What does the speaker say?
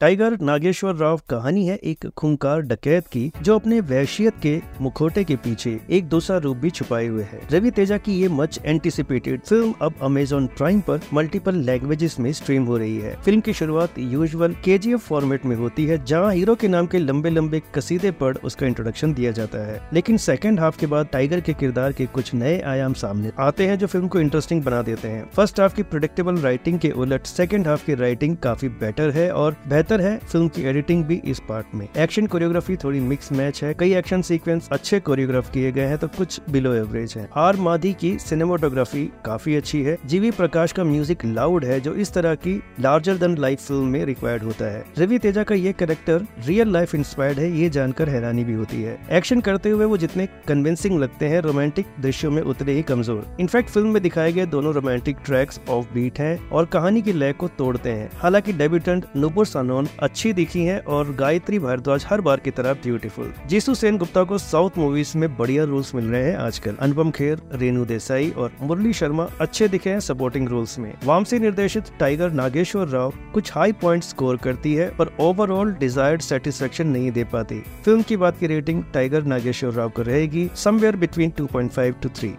Tiger Nageshwar Rao कहानी है एक खूंखार डकैत की जो अपने वहशियत के मुखौटे के पीछे एक दूसरा रूप भी छुपाए हुए है। रवि तेजा की ये मच एंटिसिपेटेड फिल्म अब अमेजन प्राइम पर मल्टीपल लैंग्वेजेस में स्ट्रीम हो रही है। फिल्म की शुरुआत यूजुअल केजीएफ़ फॉर्मेट में होती है, जहां हीरो के नाम के लंबे लंबे कसीदे पढ़ उसका इंट्रोडक्शन दिया जाता है। लेकिन सेकेंड हाफ के बाद टाइगर के किरदार के कुछ नए आयाम सामने आते हैं जो फिल्म को इंटरेस्टिंग बना देते हैं। फर्स्ट हाफ की प्रेडिक्टेबल राइटिंग के उलट सेकेंड हाफ की राइटिंग काफी बेटर है और बेहतर है। फिल्म की एडिटिंग भी इस पार्ट में। एक्शन कोरियोग्राफी थोड़ी मिक्स मैच है, कई एक्शन सीक्वेंस अच्छे कोरियोग्राफ किए गए हैं तो कुछ बिलो एवरेज है। आर माधी की सिनेमाटोग्राफी काफी अच्छी है। जीवी प्रकाश का म्यूजिक लाउड है जो इस तरह की लार्जर देन लाइफ फिल्म में रिक्वायर्ड होता है। रवि तेजा का ये कैरेक्टर रियल लाइफ इंस्पायर्ड है, ये जानकर हैरानी भी होती है। एक्शन करते हुए वो जितने कन्विंसिंग लगते हैं, रोमांटिक दृश्यों में उतने ही कमजोर। इनफैक्ट फिल्म में दिखाए गए दोनों रोमांटिक ट्रैक्स ऑफ बीट है और कहानी की लय को तोड़ते हैं। हालांकि डेब्यूटेंट अच्छी दिखी है और गायत्री भारद्वाज हर बार की तरह ब्यूटीफुल। जिसुसेन गुप्ता को साउथ मूवीज में बढ़िया रोल्स मिल रहे हैं आजकल। अनुपम खेर, रेनू देसाई और मुरली शर्मा अच्छे दिखे हैं सपोर्टिंग रोल्स में। वामसी निर्देशित टाइगर नागेश्वर राव कुछ हाई पॉइंट स्कोर करती है पर ओवरऑल डिजायर्ड सेटिस्फेक्शन नहीं दे पाती। फिल्म की बात की रेटिंग टाइगर नागेश्वर राव को रहेगी समवेयर बिटवीन 2.5 to 3।